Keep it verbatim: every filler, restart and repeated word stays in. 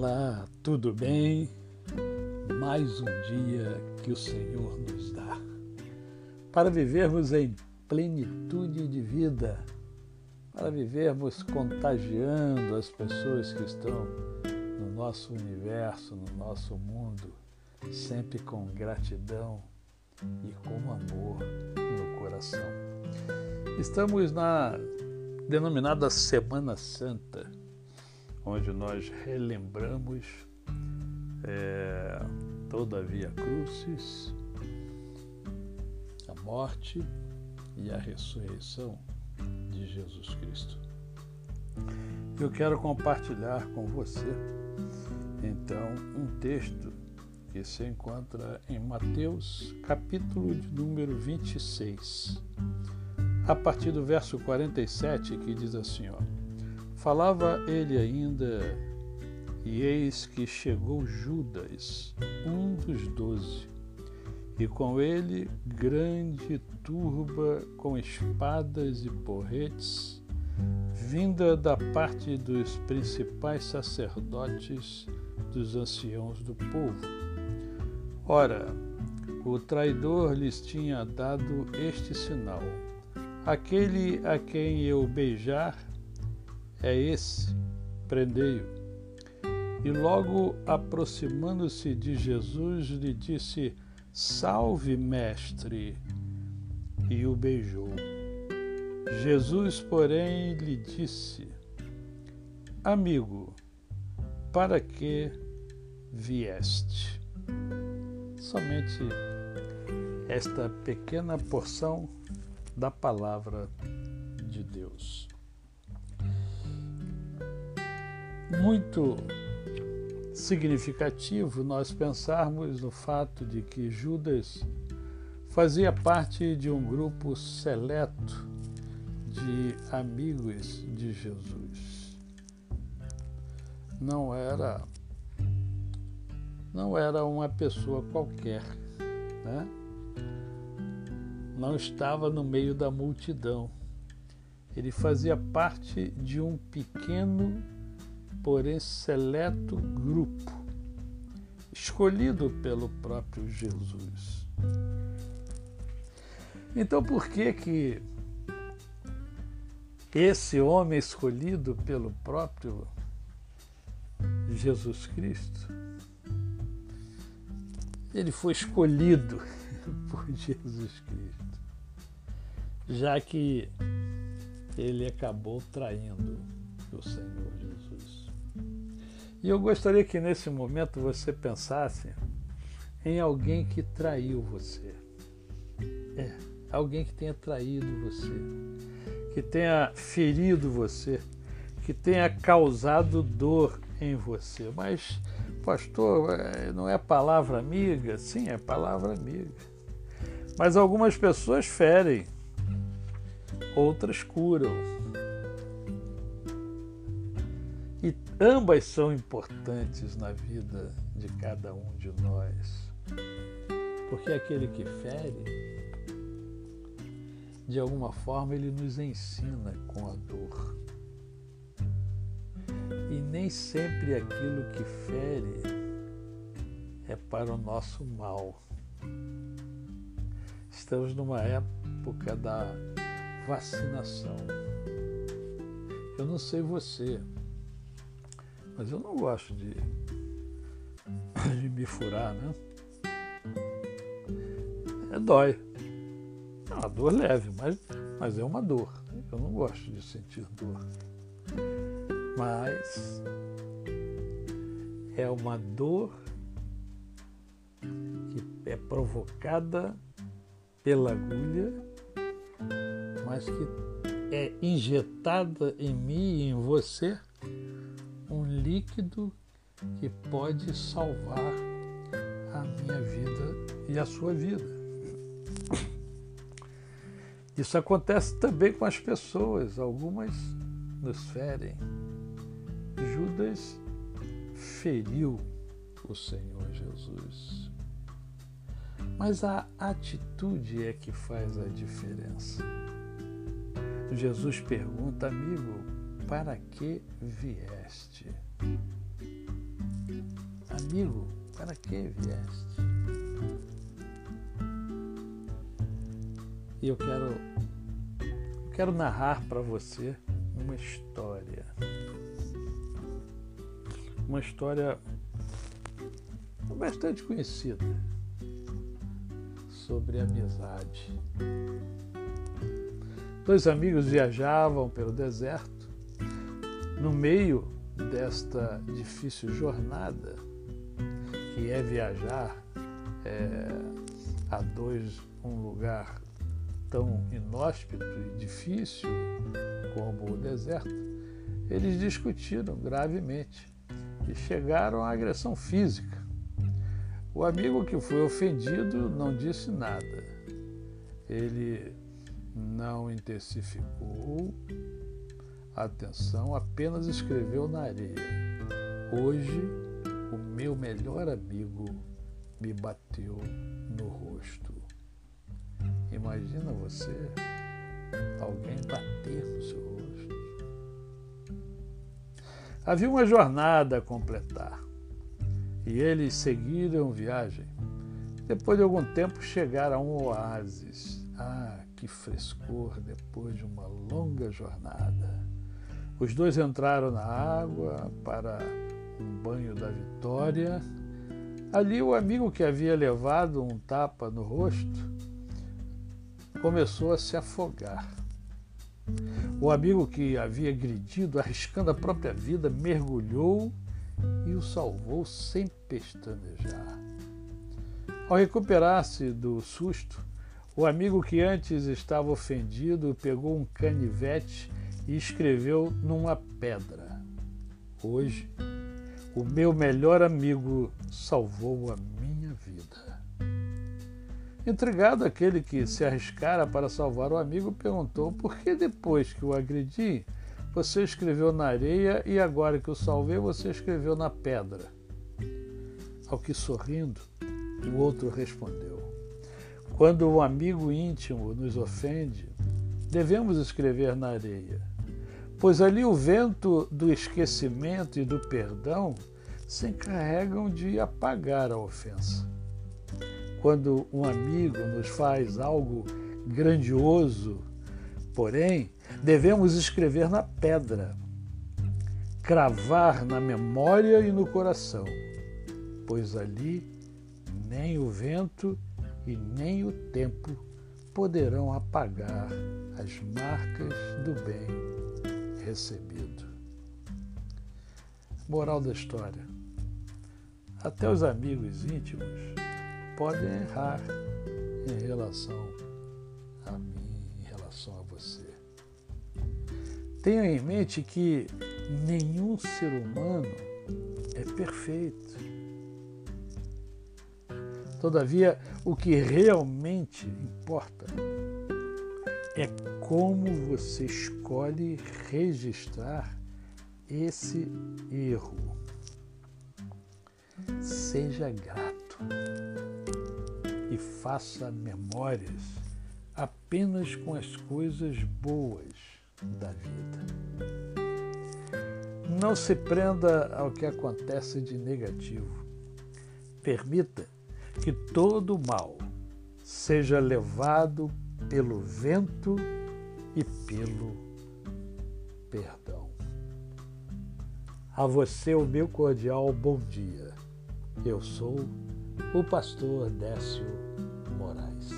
Olá, tudo bem? Mais um dia que o Senhor nos dá para vivermos em plenitude de vida, para vivermos contagiando as pessoas que estão no nosso universo, no nosso mundo, sempre com gratidão e com amor no coração. Estamos na denominada Semana Santa, onde nós relembramos é, toda a Via Crucis, a morte e a ressurreição de Jesus Cristo. Eu quero compartilhar com você, então, um texto que se encontra em Mateus, capítulo de número vinte e seis, a partir do verso quarenta e sete, que diz assim, ó, falava ele ainda, e eis que chegou Judas, um dos doze, e com ele grande turba com espadas e porretes, vinda da parte dos principais sacerdotes, dos anciãos do povo. Ora, o traidor lhes tinha dado este sinal: aquele a quem eu beijar, é esse, prendei-o. E logo, aproximando-se de Jesus, lhe disse: Salve, mestre! E o beijou. Jesus, porém, lhe disse: Amigo, para que vieste? Somente esta pequena porção da palavra de Deus. Muito significativo nós pensarmos no fato de que Judas fazia parte de um grupo seleto de amigos de Jesus. Não era, não era uma pessoa qualquer, né? Não estava no meio da multidão. Ele fazia parte de um pequeno, porém seleto grupo, escolhido pelo próprio Jesus. Então, por que que esse homem escolhido pelo próprio Jesus Cristo, ele foi escolhido por Jesus Cristo, já que ele acabou traindo o Senhor Jesus? E eu gostaria que nesse momento você pensasse em alguém que traiu você. É, alguém que tenha traído você, que tenha ferido você, que tenha causado dor em você. Mas, pastor, não é palavra amiga? Sim, é palavra amiga. Mas algumas pessoas ferem, outras curam. E ambas são importantes na vida de cada um de nós, porque aquele que fere, de alguma forma, ele nos ensina com a dor. E nem sempre aquilo que fere é para o nosso mal. Estamos numa época da vacinação. Eu não sei você, mas eu não gosto de, de me furar, né? É, dói. É uma dor leve, mas, mas é uma dor. Eu não gosto de sentir dor. Mas é uma dor que é provocada pela agulha, mas que é injetada em mim e em você um líquido que pode salvar a minha vida e a sua vida. Isso acontece também com as pessoas. Algumas nos ferem. Judas feriu o Senhor Jesus. Mas a atitude é que faz a diferença. Jesus pergunta: amigo, para que vieste? Amigo, para que vieste? E eu quero, eu quero narrar para você uma história. Uma história bastante conhecida sobre amizade. Dois amigos viajavam pelo deserto. No meio desta difícil jornada, que é viajar é, a dois um lugar tão inóspito e difícil como o deserto, eles discutiram gravemente e chegaram à agressão física. O amigo que foi ofendido não disse nada. Ele não intensificou a atenção, apenas escreveu na areia: hoje o meu melhor amigo me bateu no rosto. Imagina você, alguém bater no seu rosto. Havia uma jornada a completar e eles seguiram viagem. Depois de algum tempo chegaram a um oásis. Ah, que frescor depois de uma longa jornada! Os dois entraram na água para um banho da vitória. Ali o amigo que havia levado um tapa no rosto começou a se afogar. O amigo que havia agredido, arriscando a própria vida, mergulhou e o salvou sem pestanejar. Ao recuperar-se do susto, o amigo que antes estava ofendido pegou um canivete e escreveu numa pedra: hoje, o meu melhor amigo salvou a minha vida. Intrigado, aquele que se arriscara para salvar o amigo perguntou: por que depois que o agredi, você escreveu na areia e agora que o salvei, você escreveu na pedra? Ao que, sorrindo, o outro respondeu: quando um amigo íntimo nos ofende, devemos escrever na areia, pois ali o vento do esquecimento e do perdão se encarregam de apagar a ofensa. Quando um amigo nos faz algo grandioso, porém, devemos escrever na pedra, cravar na memória e no coração, pois ali nem o vento e nem o tempo poderão apagar as marcas do bem recebido. Moral da história: até os amigos íntimos podem errar em relação a mim, em relação a você. Tenha em mente que nenhum ser humano é perfeito. Todavia, o que realmente importa é como você escolhe registrar esse erro. Seja grato e faça memórias apenas com as coisas boas da vida. Não se prenda ao que acontece de negativo. Permita que todo mal seja levado pelo vento e pelo perdão. A você o meu cordial bom dia. Eu sou o pastor Décio Moraes.